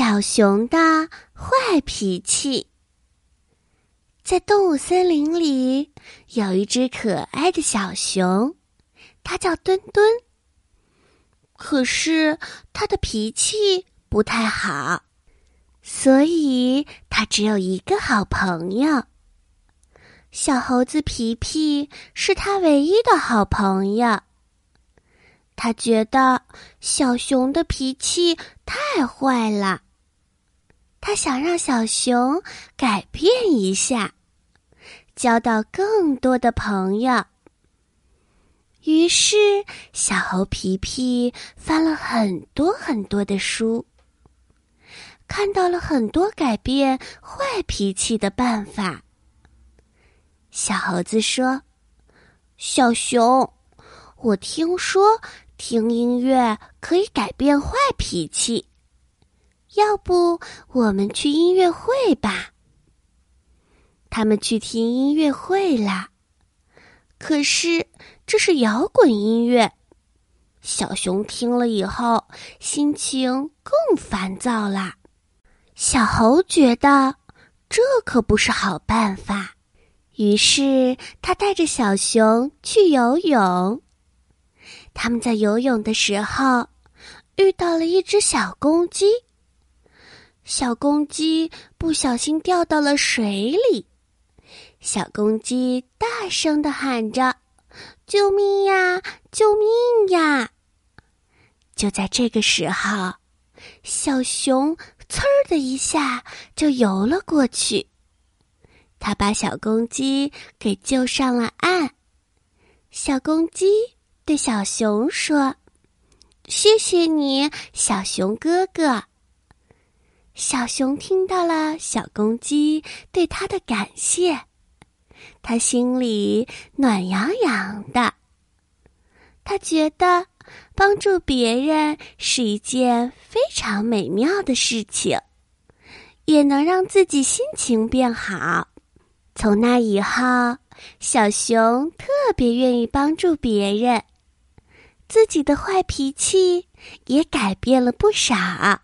小熊的坏脾气。在动物森林里，有一只可爱的小熊，它叫墩墩。可是它的脾气不太好，所以它只有一个好朋友。小猴子皮皮是它唯一的好朋友。他觉得小熊的脾气太坏了，他想让小熊改变一下，交到更多的朋友。于是，小猴皮皮翻了很多很多的书，看到了很多改变坏脾气的办法。小猴子说：“小熊，我听说听音乐可以改变坏脾气，要不我们去音乐会吧？”他们去听音乐会啦，可是这是摇滚音乐，小熊听了以后，心情更烦躁啦。小猴觉得这可不是好办法，于是他带着小熊去游泳。他们在游泳的时候遇到了一只小公鸡，小公鸡不小心掉到了水里，小公鸡大声地喊着：“救命呀，救命呀！”就在这个时候，小熊呲儿的一下就游了过去，他把小公鸡给救上了岸。小公鸡对小熊说：“谢谢你，小熊哥哥。”小熊听到了小公鸡对他的感谢，他心里暖洋洋的。他觉得帮助别人是一件非常美妙的事情，也能让自己心情变好。从那以后，小熊特别愿意帮助别人，自己的坏脾气也改变了不少。